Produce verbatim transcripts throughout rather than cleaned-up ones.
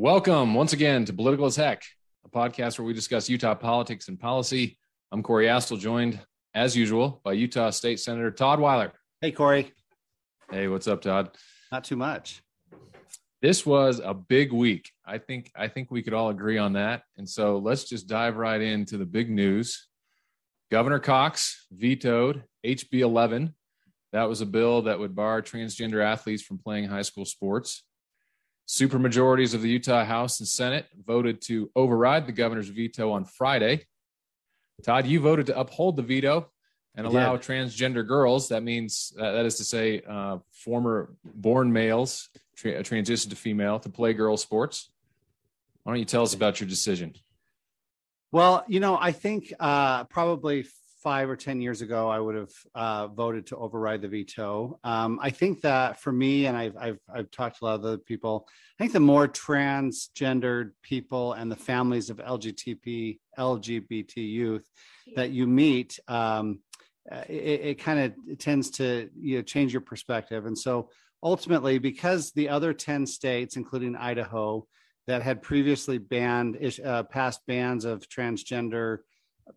Welcome once again to Political as Heck, a podcast where we discuss Utah politics and policy. I'm Corey Astle, joined as usual by Utah State Senator Todd Weiler. Hey, Corey. Hey, what's up, Todd? Not too much. This was a big week. I think I think we could all agree on that. And so let's just dive right into the big news. Governor Cox vetoed H B eleven. That was a bill that would bar transgender athletes from playing high school sports. Supermajorities of the Utah House and Senate voted to override the governor's veto on Friday. Todd, you voted to uphold the veto and allow yeah. transgender girls. That means, uh, that is to say, uh, former born males tra- transitioned to female to play girls' sports. Why don't you tell us about your decision? Well, you know, I think uh, probably five or ten years ago, I would have uh, voted to override the veto. Um, I think that for me, and I've, I've, I've talked to a lot of other people, I think the more transgendered people and the families of L G B T youth that you meet, um, it, it kind of tends to you know, change your perspective. And so ultimately, because the other ten states, including Idaho, that had previously banned, uh, passed bans of transgender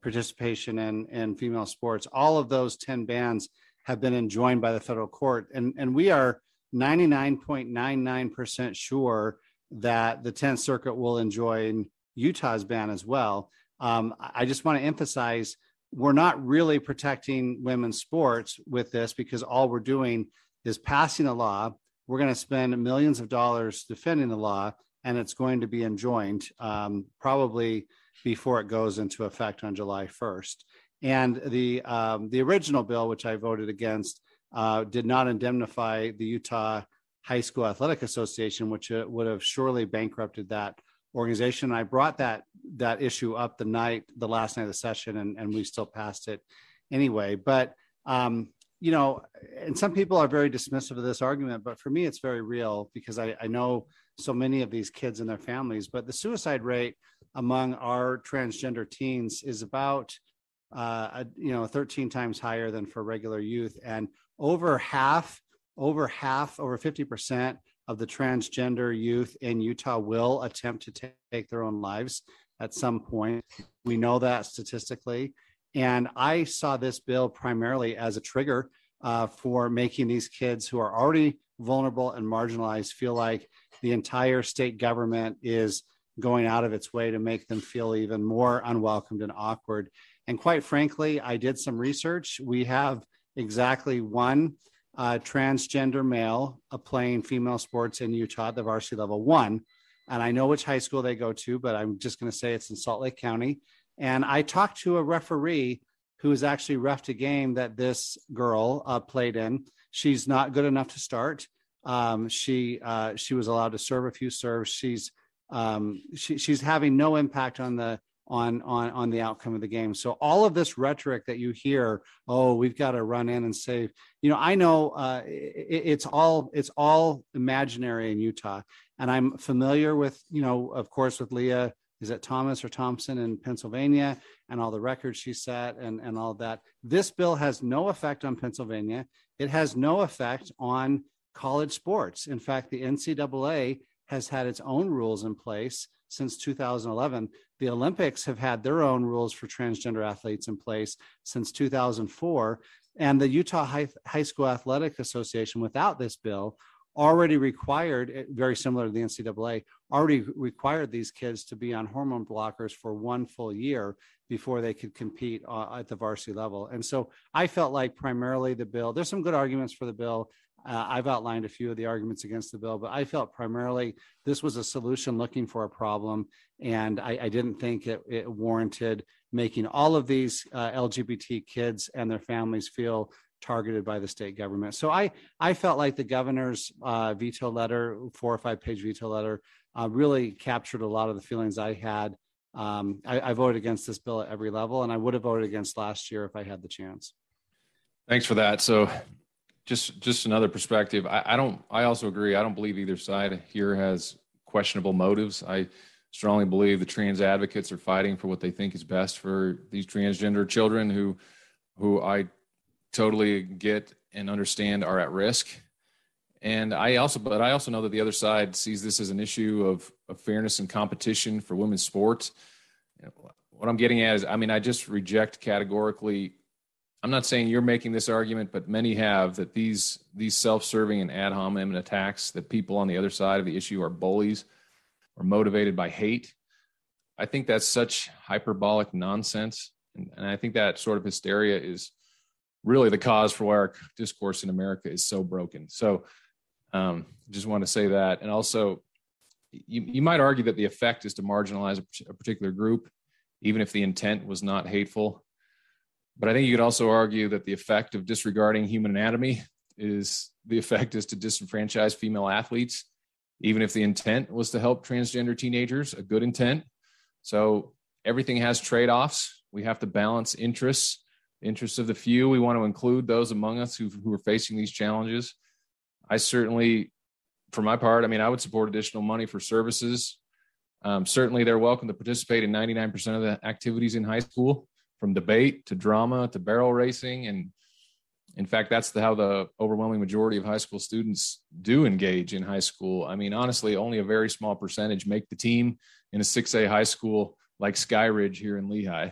participation in, in female sports, all of those ten bans have been enjoined by the federal court. And, and we are ninety-nine point nine nine percent sure that the tenth Circuit will enjoin Utah's ban as well. Um, I just want to emphasize, we're not really protecting women's sports with this because all we're doing is passing a law. We're going to spend millions of dollars defending the law, and it's going to be enjoined um, probably before it goes into effect on July first. And the um, the original bill, which I voted against, uh, did not indemnify the Utah High School Athletic Association, which uh, would have surely bankrupted that organization. And I brought that that issue up the night, the last night of the session, and, and we still passed it anyway. But, um, you know, and some people are very dismissive of this argument, but for me, it's very real because I, I know so many of these kids and their families, but the suicide rate among our transgender teens is about, uh, you know, thirteen times higher than for regular youth. And over half, over half, over fifty percent of the transgender youth in Utah will attempt to t- take their own lives at some point. We know that statistically. And I saw this bill primarily as a trigger uh, for making these kids who are already vulnerable and marginalized feel like the entire state government is going out of its way to make them feel even more unwelcomed and awkward. And quite frankly, I did some research. We have exactly one uh, transgender male uh, playing female sports in Utah at the varsity level one. And I know which high school they go to, but I'm just going to say it's in Salt Lake County. And I talked to a referee who has actually refed a game that this girl uh, played in. She's not good enough to start. Um, she uh, she was allowed to serve a few serves. She's Um, she, she's having no impact on the on on on the outcome of the game. So all of this rhetoric that you hear, oh, we've got to run in and save. You know, I know uh, it, it's all it's all imaginary in Utah, and I'm familiar with you know, of course, with Leah, is it Thomas or Thompson in Pennsylvania, and all the records she set and and all that. This bill has no effect on Pennsylvania. It has no effect on college sports. In fact, the N C double A has had its own rules in place since two thousand eleven. The Olympics have had their own rules for transgender athletes in place since two thousand four. And the Utah High, High School Athletic Association, without this bill, already required, very similar to the N C double A, already required these kids to be on hormone blockers for one full year before they could compete uh, at the varsity level. And so I felt like primarily the bill, there's some good arguments for the bill. Uh, I've outlined a few of the arguments against the bill, but I felt primarily this was a solution looking for a problem, and I, I didn't think it, it warranted making all of these uh, L G B T kids and their families feel targeted by the state government. So I, I felt like the governor's uh, veto letter, four or five page veto letter, uh, really captured a lot of the feelings I had. Um, I, I voted against this bill at every level, and I would have voted against last year if I had the chance. Thanks for that. So Just just another perspective. I, I don't. I also agree. I don't believe either side here has questionable motives. I strongly believe the trans advocates are fighting for what they think is best for these transgender children who who I totally get and understand are at risk. And I also, but I also know that the other side sees this as an issue of of fairness and competition for women's sports. You know, what I'm getting at is, I mean, I just reject categorically. I'm not saying you're making this argument, but many have, that these these self-serving and ad hominem attacks, that people on the other side of the issue are bullies or motivated by hate. I think that's such hyperbolic nonsense. And, and I think that sort of hysteria is really the cause for why our discourse in America is so broken. So um, just want to say that. And also, you, you might argue that the effect is to marginalize a, a particular group, even if the intent was not hateful. But I think you could also argue that the effect of disregarding human anatomy is the effect is to disenfranchise female athletes, even if the intent was to help transgender teenagers, a good intent. So everything has trade-offs. We have to balance interests, interests of the few. We want to include those among us who, who are facing these challenges. I certainly, for my part, I mean, I would support additional money for services. Um, certainly they're welcome to participate in ninety-nine percent of the activities in high school, from debate to drama to barrel racing. And in fact, that's the, how the overwhelming majority of high school students do engage in high school. I mean, honestly, only a very small percentage make the team in a six A high school like Skyridge here in Lehigh.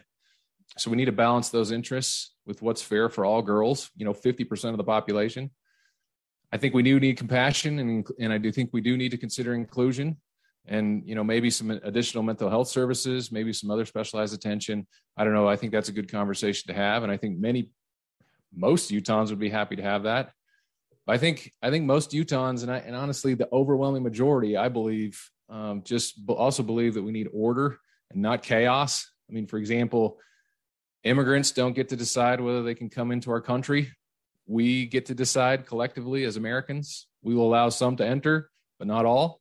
So we need to balance those interests with what's fair for all girls, you know, fifty percent of the population. I think we do need compassion, and, and I do think we do need to consider inclusion. And, you know, maybe some additional mental health services, maybe some other specialized attention. I don't know. I think that's a good conversation to have. And I think many, most Utahns would be happy to have that. But I think, I think most Utahns, and I, and honestly, the overwhelming majority, I believe, um, just also believe that we need order and not chaos. I mean, for example, immigrants don't get to decide whether they can come into our country. We get to decide collectively as Americans. We will allow some to enter, but not all.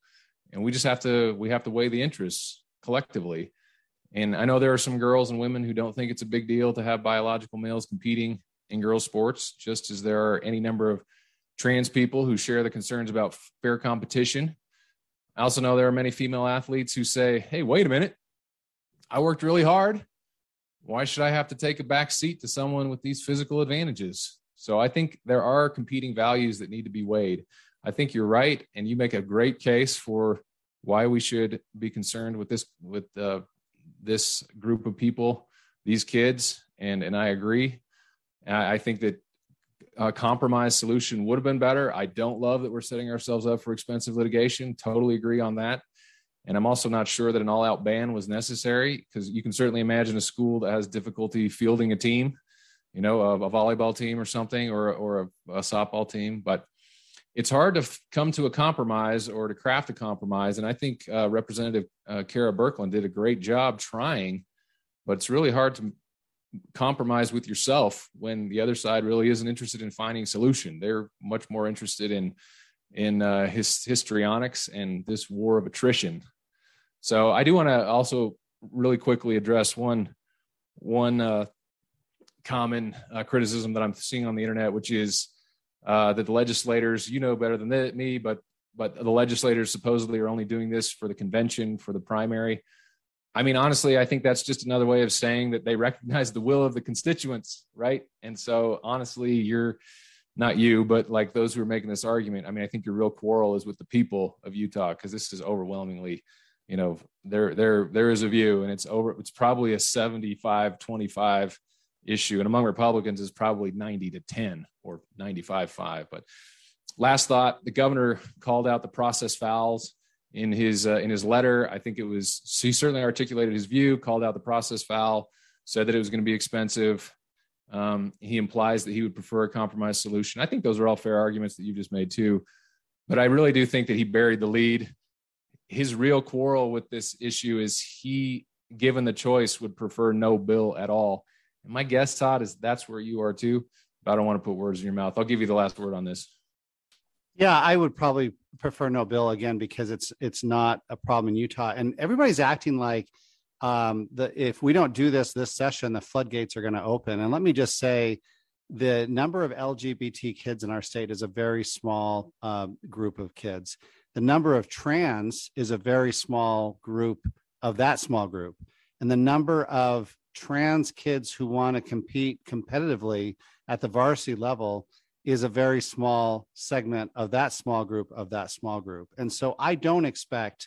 And we just have to, we have to weigh the interests collectively. And I know there are some girls and women who don't think it's a big deal to have biological males competing in girls' sports, just as there are any number of trans people who share the concerns about fair competition. I also know there are many female athletes who say, hey, wait a minute, I worked really hard. Why should I have to take a back seat to someone with these physical advantages? So I think there are competing values that need to be weighed. I think you're right, and you make a great case for why we should be concerned with this with uh, this group of people, these kids, and and I agree. I, I think that a compromise solution would have been better. I don't love that we're setting ourselves up for expensive litigation. Totally agree on that. And I'm also not sure that an all-out ban was necessary, because you can certainly imagine a school that has difficulty fielding a team, you know, a, a volleyball team or something, or, or a, a softball team. But it's hard to f- come to a compromise or to craft a compromise. And I think uh, Representative uh, Kara Birkeland did a great job trying, but it's really hard to compromise with yourself when the other side really isn't interested in finding a solution. They're much more interested in in uh, his histrionics and this war of attrition. So I do want to also really quickly address one one uh, common uh, criticism that I'm seeing on the internet, which is Uh, that the legislators, you know better than that, me, but but the legislators supposedly are only doing this for the convention, for the primary. I mean, honestly, I think that's just another way of saying that they recognize the will of the constituents, right? And so, honestly, you're not you, but like those who are making this argument, I mean, I think your real quarrel is with the people of Utah, because this is overwhelmingly, you know, there there there is a view, and it's over. It's probably a seventy-five twenty-five issue, and among Republicans is probably ninety to ten or ninety-five five. But last thought, the governor called out the process fouls in his uh, in his letter. I think it was, he certainly articulated his view, called out the process foul, said that it was going to be expensive. Um, he implies that he would prefer a compromise solution. I think those are all fair arguments that you just made too, but I really do think that he buried the lead. His real quarrel with this issue is he, given the choice, would prefer no bill at all. My guess, Todd, is that's where you are too, but I don't want to put words in your mouth. I'll give you the last word on this. Yeah, I would probably prefer no bill again, because it's it's not a problem in Utah, and everybody's acting like um, the if we don't do this this session, the floodgates are going to open. And let me just say, the number of L G B T kids in our state is a very small uh, group of kids. The number of trans is a very small group of that small group, and the number of trans kids who want to compete competitively at the varsity level is a very small segment of that small group of that small group. And so I don't expect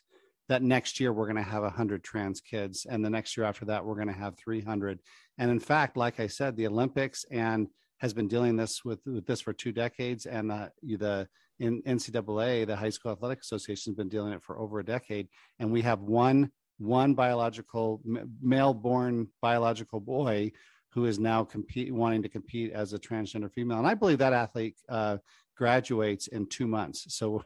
that next year we're going to have one hundred trans kids, and the next year after that we're going to have three hundred. And in fact, like I said, the Olympics and has been dealing this with, with this for two decades, and the, the in N C double A, the High School Athletic Association, has been dealing it for over a decade. And we have one one biological male-born biological boy who is now compete wanting to compete as a transgender female, and I believe that athlete uh, graduates in two months. So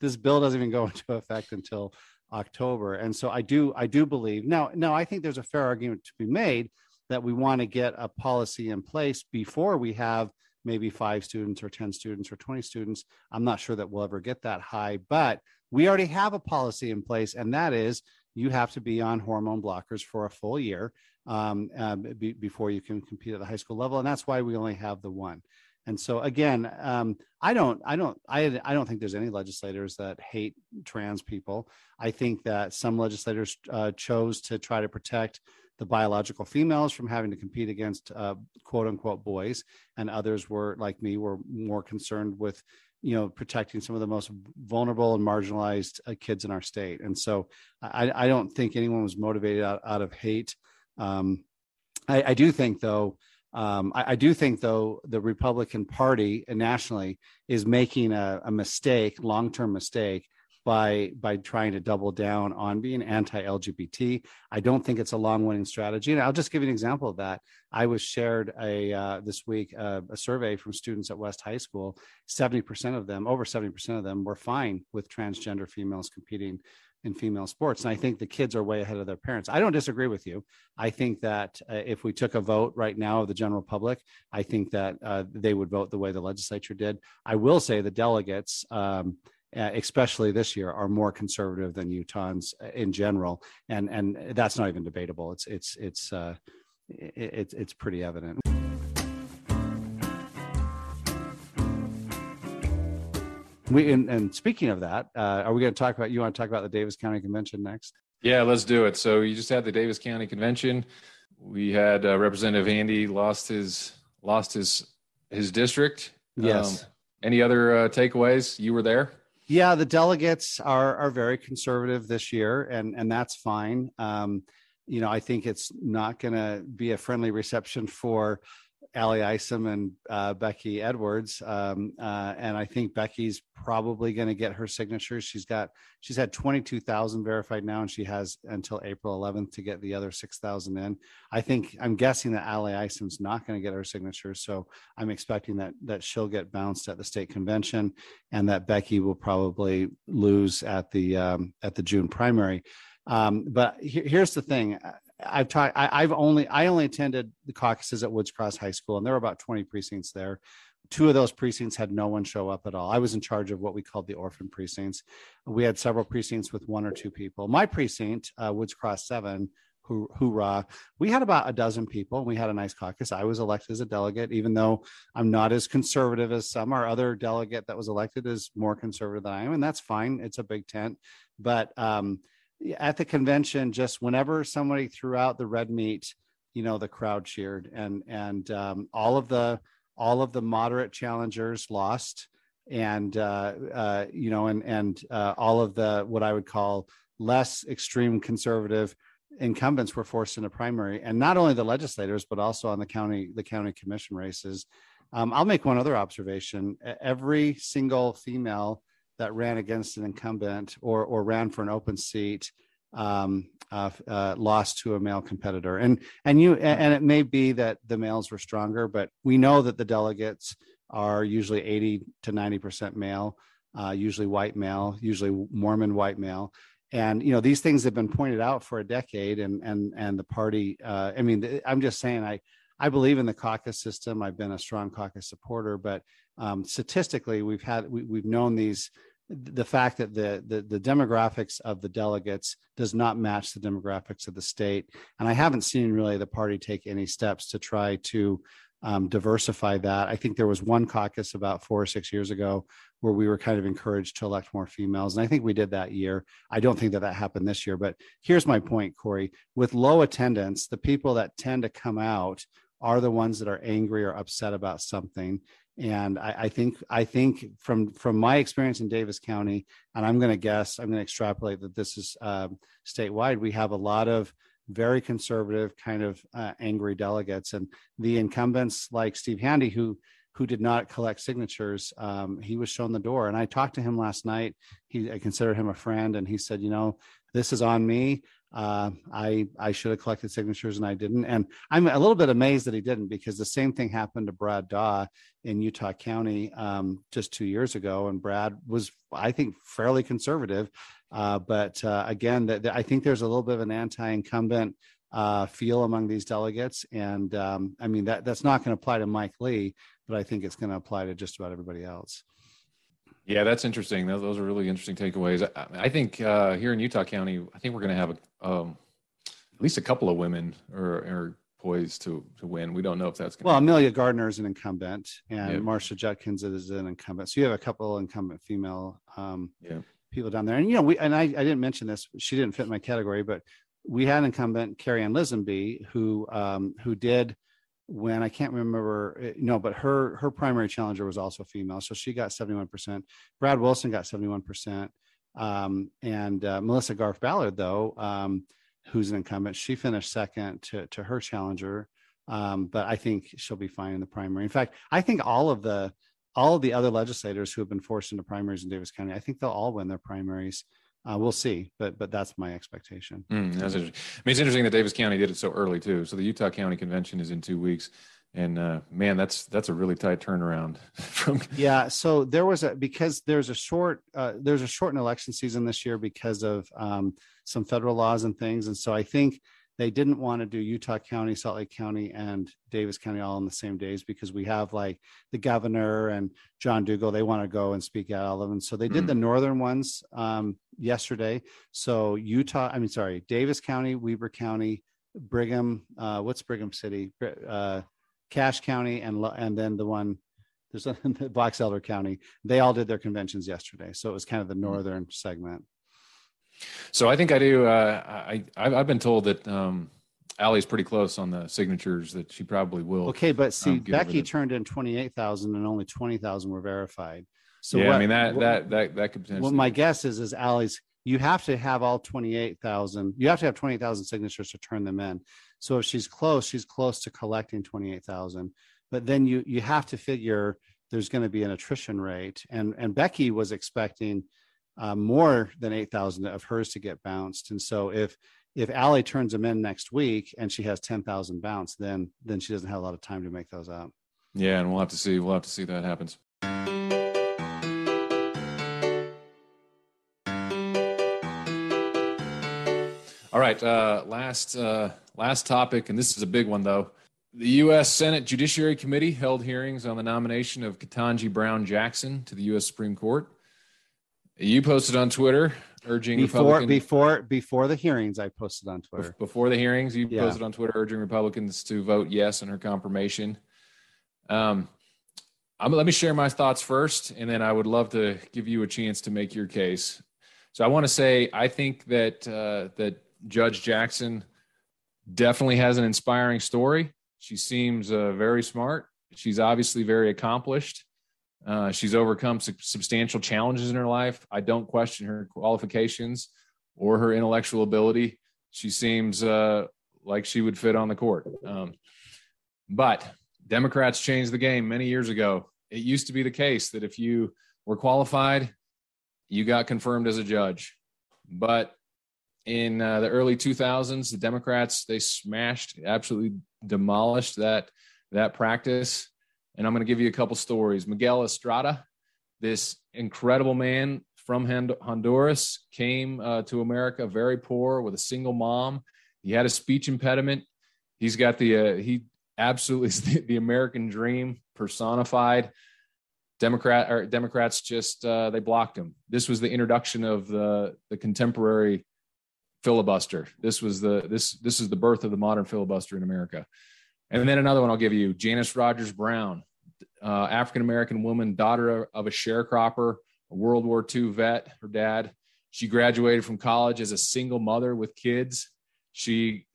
this bill doesn't even go into effect until October. And so I do I do believe now. No, I think there's a fair argument to be made that we want to get a policy in place before we have maybe five students or ten students or twenty students. I'm not sure that we'll ever get that high, but we already have a policy in place, and that is you have to be on hormone blockers for a full year um, uh, be, before you can compete at the high school level. And that's why we only have the one. And so again, um, I don't, I don't, I, I don't think there's any legislators that hate trans people. I think that some legislators uh, chose to try to protect the biological females from having to compete against uh, quote unquote boys. And others were like me, were more concerned with, you know, protecting some of the most vulnerable and marginalized uh, kids in our state. And so I, I don't think anyone was motivated out, out of hate. Um, I, I do think though, um, I, I do think though, the Republican Party nationally is making a, a mistake, long-term mistake, by by trying to double down on being anti-L G B T. I don't think it's a long-winning strategy. And I'll just give you an example of that. I was shared a uh, this week uh, a survey from students at West High School. seventy percent of them, over seventy percent of them, were fine with transgender females competing in female sports. And I think the kids are way ahead of their parents. I don't disagree with you. I think that uh, if we took a vote right now of the general public, I think that uh, they would vote the way the legislature did. I will say the delegates, um, Uh, especially this year, are more conservative than Utahns in general, and and that's not even debatable. It's it's it's uh, it's it's pretty evident. We and, and speaking of that, uh, are we going to talk about? You want to talk about the Davis County Convention next? Yeah, let's do it. So you just had the Davis County Convention. We had uh, Representative Handy lost his lost his his district. Yes. Um, any other uh, takeaways? You were there. Yeah, the delegates are are very conservative this year, and and that's fine. Um, you know, I think it's not going to be a friendly reception for Allie Isom and uh, Becky Edwards, um, uh, and I think Becky's probably going to get her signatures. She's got she's had twenty-two thousand verified now, and she has until April eleventh to get the other six thousand in. I think I'm guessing that Allie Isom's not going to get her signatures, so I'm expecting that that she'll get bounced at the state convention, and that Becky will probably lose at the um, at the June primary. Um, but he- here's the thing. I've taught, I, I've only, I only attended the caucuses at Woods Cross High School, and there were about twenty precincts there. Two of those precincts had no one show up at all. I was in charge of what we called the orphan precincts. We had several precincts with one or two people. My precinct, uh, Woods Cross seven, Ho- hoorah. We had about a dozen people. We had a nice caucus. I was elected as a delegate, even though I'm not as conservative as some. Our other delegate that was elected is more conservative than I am, and that's fine. It's a big tent. But, um, at the convention, just whenever somebody threw out the red meat, you know, the crowd cheered, and and um, all of the all of the moderate challengers lost, and uh, uh, you know, and and uh, all of the what I would call less extreme conservative incumbents were forced into primary, and not only the legislators, but also on the county the county commission races. Um, I'll make one other observation: every single female that ran against an incumbent or or ran for an open seat um, uh, uh, lost to a male competitor. And and you and it may be that the males were stronger, but we know that the delegates are usually eighty to ninety percent male, uh, usually white male, usually Mormon white male. And, you know, these things have been pointed out for a decade, and and and the party, uh, I mean, I'm just saying, I, I believe in the caucus system. I've been a strong caucus supporter, but um, statistically, we've had we, we've known these. The fact that the, the the demographics of the delegates does not match the demographics of the state, and I haven't seen really the party take any steps to try to um, diversify that. I think there was one caucus about four or six years ago where we were kind of encouraged to elect more females, and I think we did that year. I don't think that that happened this year, but here's my point, Corey. With low attendance, the people that tend to come out are the ones that are angry or upset about something. And I, I think I think from from my experience in Davis County, and I'm going to guess, I'm going to extrapolate that this is um, statewide, we have a lot of very conservative kind of uh, angry delegates. And the incumbents like Steve Handy, who who did not collect signatures, um, he was shown the door. And I talked to him last night. He, I consider him a friend. And he said, you know, this is on me. Uh, I I should have collected signatures and I didn't. And I'm a little bit amazed that he didn't, because the same thing happened to Brad Daw in Utah County um, just two years ago. And Brad was, I think, fairly conservative. Uh, but uh, again, th- th- I think there's a little bit of an anti-incumbent uh, feel among these delegates. And um, I mean, that that's not going to apply to Mike Lee, but I think it's going to apply to just about everybody else. Yeah, that's interesting. Those, those are really interesting takeaways. I, I think uh, here in Utah County, I think we're going to have a, um, at least a couple of women are, are poised to to win. We don't know if that's going to Well, happen. Amelia Gardner is an incumbent, and yeah. Marsha Judkins is an incumbent. So you have a couple incumbent female um, yeah. people down there. And, you know, we and I, I didn't mention this. She didn't fit my category, but we had an incumbent, Carrie Ann Lisenby, who um, who did – when I can't remember, no, but her her primary challenger was also female, so she got seventy-one percent. Brad Wilson got seventy-one percent, um, and uh, Melissa Garth Ballard, though, um, who's an incumbent, she finished second to to her challenger, um, but I think she'll be fine in the primary. In fact, I think all of the all of the other legislators who have been forced into primaries in Davis County, I think they'll all win their primaries. Uh, we'll see, but but that's my expectation. Mm, that's interesting. I mean, it's interesting that Davis County did it so early too. So the Utah County Convention is in two weeks, and uh, man, that's that's a really tight turnaround. From yeah, so there was a because there's a short uh, there's a shortened election season this year because of um, some federal laws and things, and so I think they didn't want to do Utah County, Salt Lake County, and Davis County all on the same days, because we have like the governor and John Dugall, they want to go and speak at all of them. So they did mm. the northern ones um, yesterday. So Utah, I mean, sorry, Davis County, Weber County, Brigham, uh, what's Brigham City, uh, Cache County, and and then the one, there's a, Box Elder County. They all did their conventions yesterday. So it was kind of the northern mm. segment. So I think I do. Uh, I I've been told that um, Allie's pretty close on the signatures, that she probably will. Okay, but see, um, Becky turned in twenty-eight thousand, and only twenty thousand were verified. So yeah, what, I mean that what, that that that could potentially. Well, my guess is is Allie's. You have to have all twenty-eight thousand. You have to have twenty thousand signatures to turn them in. So if she's close, she's close to collecting twenty-eight thousand. But then you you have to figure there's going to be an attrition rate, and and Becky was expecting. Uh, more than eight thousand of hers to get bounced. And so if if Allie turns them in next week and she has ten thousand bounced, then then she doesn't have a lot of time to make those up. Yeah, and we'll have to see. We'll have to see if that happens. All right, uh, last uh, last topic, and this is a big one, though. The U S Senate Judiciary Committee held hearings on the nomination of Ketanji Brown Jackson to the U S Supreme Court. You posted on Twitter urging before Republican, before before the hearings. I posted on Twitter before the hearings. You yeah. posted on Twitter urging Republicans to vote yes on her confirmation. Um, I'm, let me share my thoughts first, and then I would love to give you a chance to make your case. So I want to say I think that uh, that Judge Jackson definitely has an inspiring story. She seems uh, very smart. She's obviously very accomplished. Uh, she's overcome su- substantial challenges in her life. I don't question her qualifications or her intellectual ability. She seems uh, like she would fit on the court. Um, but Democrats changed the game many years ago. It used to be the case that if you were qualified, you got confirmed as a judge. But in uh, the early two thousands, the Democrats, they smashed, absolutely demolished that that practice. And I'm going to give you a couple stories. Miguel Estrada, this incredible man from Honduras, came uh, to America very poor with a single mom. He had a speech impediment. He's got the uh, he absolutely is the, the American dream personified. Democrat or Democrats just uh, they blocked him. This was the introduction of the the contemporary filibuster. This was the this this is the birth of the modern filibuster in America. And then another one I'll give you, Janice Rogers Brown, uh, African-American woman, daughter of a sharecropper, a World War Two vet, her dad. She graduated from college as a single mother with kids. She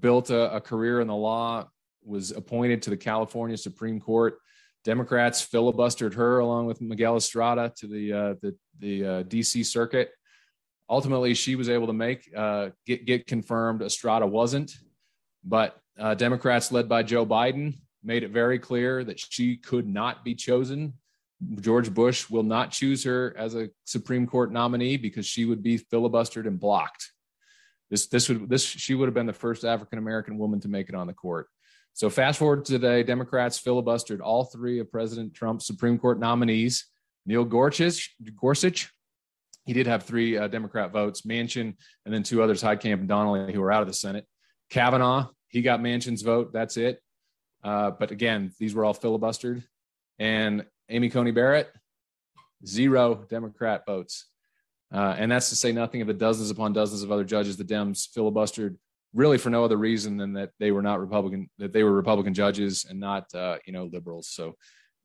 built a, a career in the law, was appointed to the California Supreme Court, Democrats filibustered her along with Miguel Estrada to the uh, the, the uh, D C circuit. Ultimately, she was able to make uh, get, get confirmed. Estrada wasn't, but uh, Democrats led by Joe Biden made it very clear that she could not be chosen. George Bush will not choose her as a Supreme Court nominee because she would be filibustered and blocked. This this would this she would have been the first African-American woman to make it on the court. So fast forward to today, Democrats filibustered all three of President Trump's Supreme Court nominees. Neil Gorsuch, Gorsuch he did have three uh, Democrat votes, Manchin, and then two others, Heitkamp and Donnelly, who were out of the Senate. Kavanaugh, he got Manchin's vote. That's it. Uh, but again, these were all filibustered. And Amy Coney Barrett, zero Democrat votes. Uh, and that's to say nothing of the dozens upon dozens of other judges the Dems filibustered really for no other reason than that they were not Republican, that they were Republican judges and not, uh, you know, liberals. So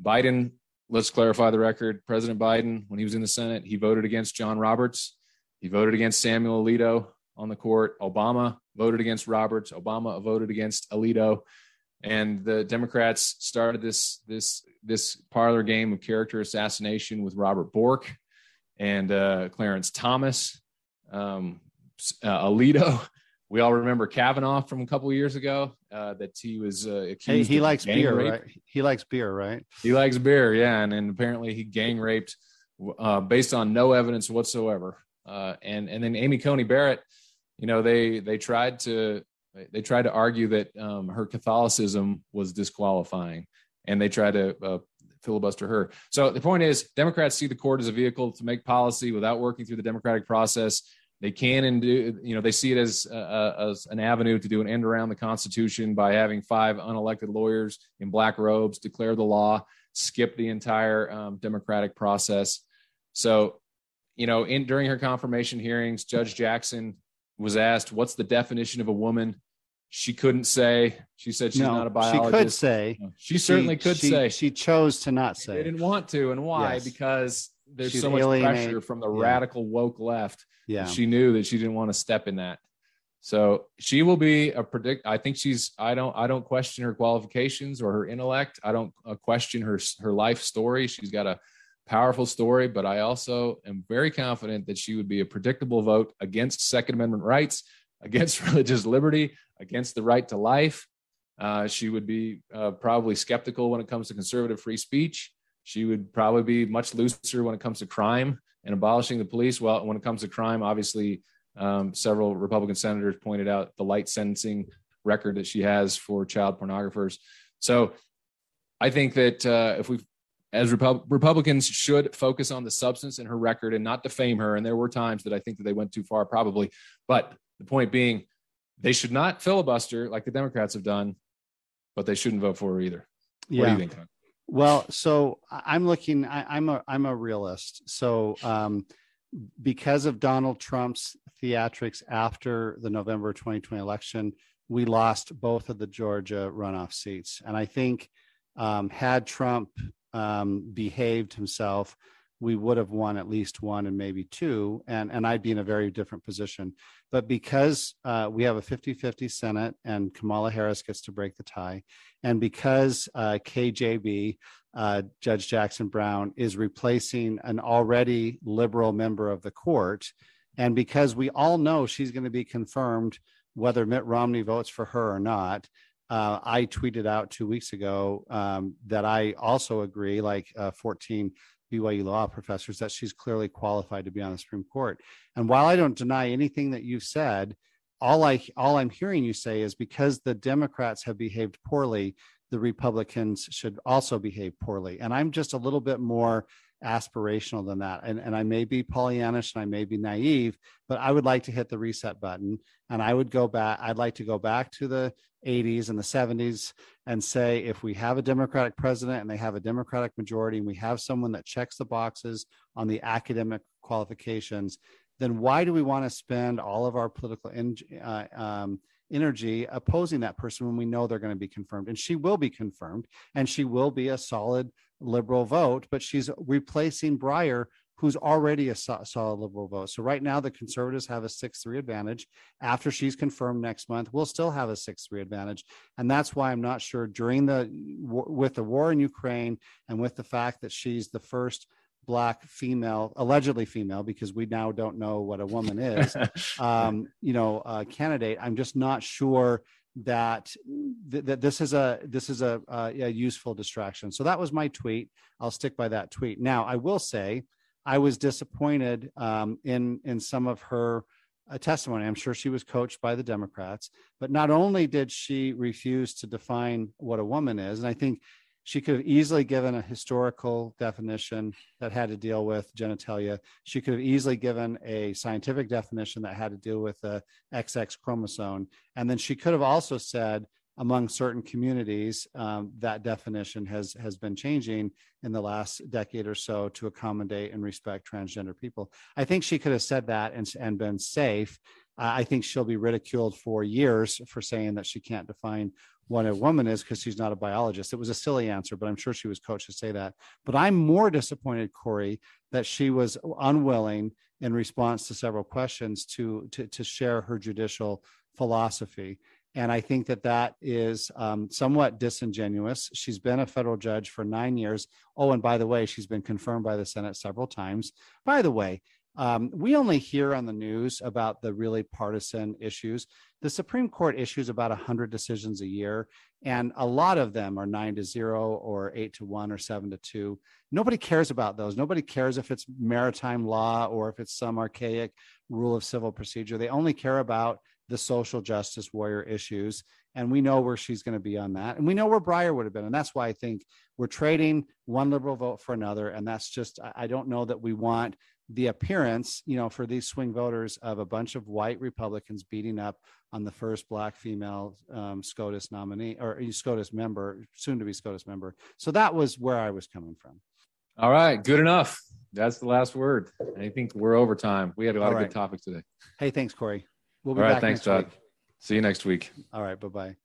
Biden, let's clarify the record. President Biden, when he was in the Senate, he voted against John Roberts. He voted against Samuel Alito on the court. Obama voted against Roberts. Obama voted against Alito. And the Democrats started this this this parlor game of character assassination with Robert Bork and uh, Clarence Thomas, um, uh, Alito. We all remember Kavanaugh from a couple of years ago uh, that he was uh, accused. Hey, he of likes gang beer, rape. right? He likes beer, right? He likes beer, yeah. And, and apparently he gang raped uh, based on no evidence whatsoever. Uh, and and then Amy Coney Barrett, you know, they they tried to. They tried to argue that um, her Catholicism was disqualifying, and they tried to uh, filibuster her. So the point is, Democrats see the court as a vehicle to make policy without working through the democratic process. They can and do, you know, they see it as, uh, as an avenue to do an end around the Constitution by having five unelected lawyers in black robes declare the law, skip the entire um, democratic process. So, you know, in during her confirmation hearings, Judge Jackson was asked, "What's the definition of a woman?" She couldn't say. She said she's no, not a biologist. She could say. She certainly she, could she, say. She chose to not say. They didn't want to. And why? Yes. Because there's she's so much alienated. pressure from the yeah. radical woke left. Yeah. She knew that she didn't want to step in that. So she will be a predict. I think she's, I don't, I don't question her qualifications or her intellect. I don't uh, question her, her life story. She's got a powerful story, but I also am very confident that she would be a predictable vote against Second Amendment rights, against religious liberty, against the right to life. Uh, she would be uh, probably skeptical when it comes to conservative free speech. She would probably be much looser when it comes to crime and abolishing the police. Well, when it comes to crime, obviously, um, several Republican senators pointed out the light sentencing record that she has for child pornographers. So I think that uh, if we As Repu- Republicans should focus on the substance in her record and not defame her. And there were times that I think that they went too far, probably. But the point being, they should not filibuster like the Democrats have done, but they shouldn't vote for her either. Yeah. What do you think, Tom? Well, so I'm looking, I, I'm a, I'm a realist. So um, because of Donald Trump's theatrics after the November twenty twenty election, we lost both of the Georgia runoff seats. And I think um, had Trump Um, behaved himself, we would have won at least one and maybe two, and, and I'd be in a very different position. But because uh, we have a fifty-fifty Senate and Kamala Harris gets to break the tie, and because uh, K J B, uh, Judge Jackson Brown, is replacing an already liberal member of the court, and because we all know she's going to be confirmed whether Mitt Romney votes for her or not, Uh, I tweeted out two weeks ago um, that I also agree, like uh, fourteen B Y U law professors, that she's clearly qualified to be on the Supreme Court. And while I don't deny anything that you've said, all I all I'm hearing you say is because the Democrats have behaved poorly, the Republicans should also behave poorly. And I'm just a little bit more aspirational than that. And, and I may be Pollyannish and I may be naive, but I would like to hit the reset button. And I would go back, I'd like to go back to the eighties and the seventies and say, if we have a Democratic president and they have a Democratic majority and we have someone that checks the boxes on the academic qualifications, then why do we want to spend all of our political en- uh, um, energy opposing that person when we know they're going to be confirmed? And she will be confirmed, and she will be a solid liberal vote, but she's replacing Breyer, who's already a solid liberal vote. So right now, the conservatives have a six three advantage. After she's confirmed next month, we'll still have a six three advantage. And that's why I'm not sure during the, with the war in Ukraine and with the fact that she's the first Black female, allegedly female, because we now don't know what a woman is, um, you know, uh, candidate. I'm just not sure that th- that this is a this is a, uh, a useful distraction. So that was my tweet. I'll stick by that tweet. Now, I will say I was disappointed um, in in some of her uh, testimony. I'm sure she was coached by the Democrats, but not only did she refuse to define what a woman is, and I think she could have easily given a historical definition that had to deal with genitalia. She could have easily given a scientific definition that had to deal with the X X chromosome. And then she could have also said, among certain communities, um, that definition has has been changing in the last decade or so to accommodate and respect transgender people. I think she could have said that and, and been safe. Uh, I think she'll be ridiculed for years for saying that she can't define what a woman is because she's not a biologist. It was a silly answer, but I'm sure she was coached to say that. But I'm more disappointed, Corey, that she was unwilling in response to several questions to, to, to share her judicial philosophy. And I think that that is um, somewhat disingenuous. She's been a federal judge for nine years. Oh, and by the way, she's been confirmed by the Senate several times. By the way, um, we only hear on the news about the really partisan issues. The Supreme Court issues about one hundred decisions a year, and a lot of them are nine to zero or eight to one or seven to two. Nobody cares about those. Nobody cares if it's maritime law or if it's some archaic rule of civil procedure. They only care about the social justice warrior issues. And we know where she's going to be on that. And we know where Breyer would have been. And that's why I think we're trading one liberal vote for another. And that's just, I don't know that we want the appearance, you know, for these swing voters of a bunch of white Republicans beating up on the first Black female um, SCOTUS nominee or SCOTUS member, soon to be SCOTUS member. So that was where I was coming from. All right. Good enough. That's the last word. I think we're over time. We had a lot All of right. good topics today. Hey, thanks, Corey. We'll be All right, back thanks, next Todd. Week. See you next week. All right, bye-bye.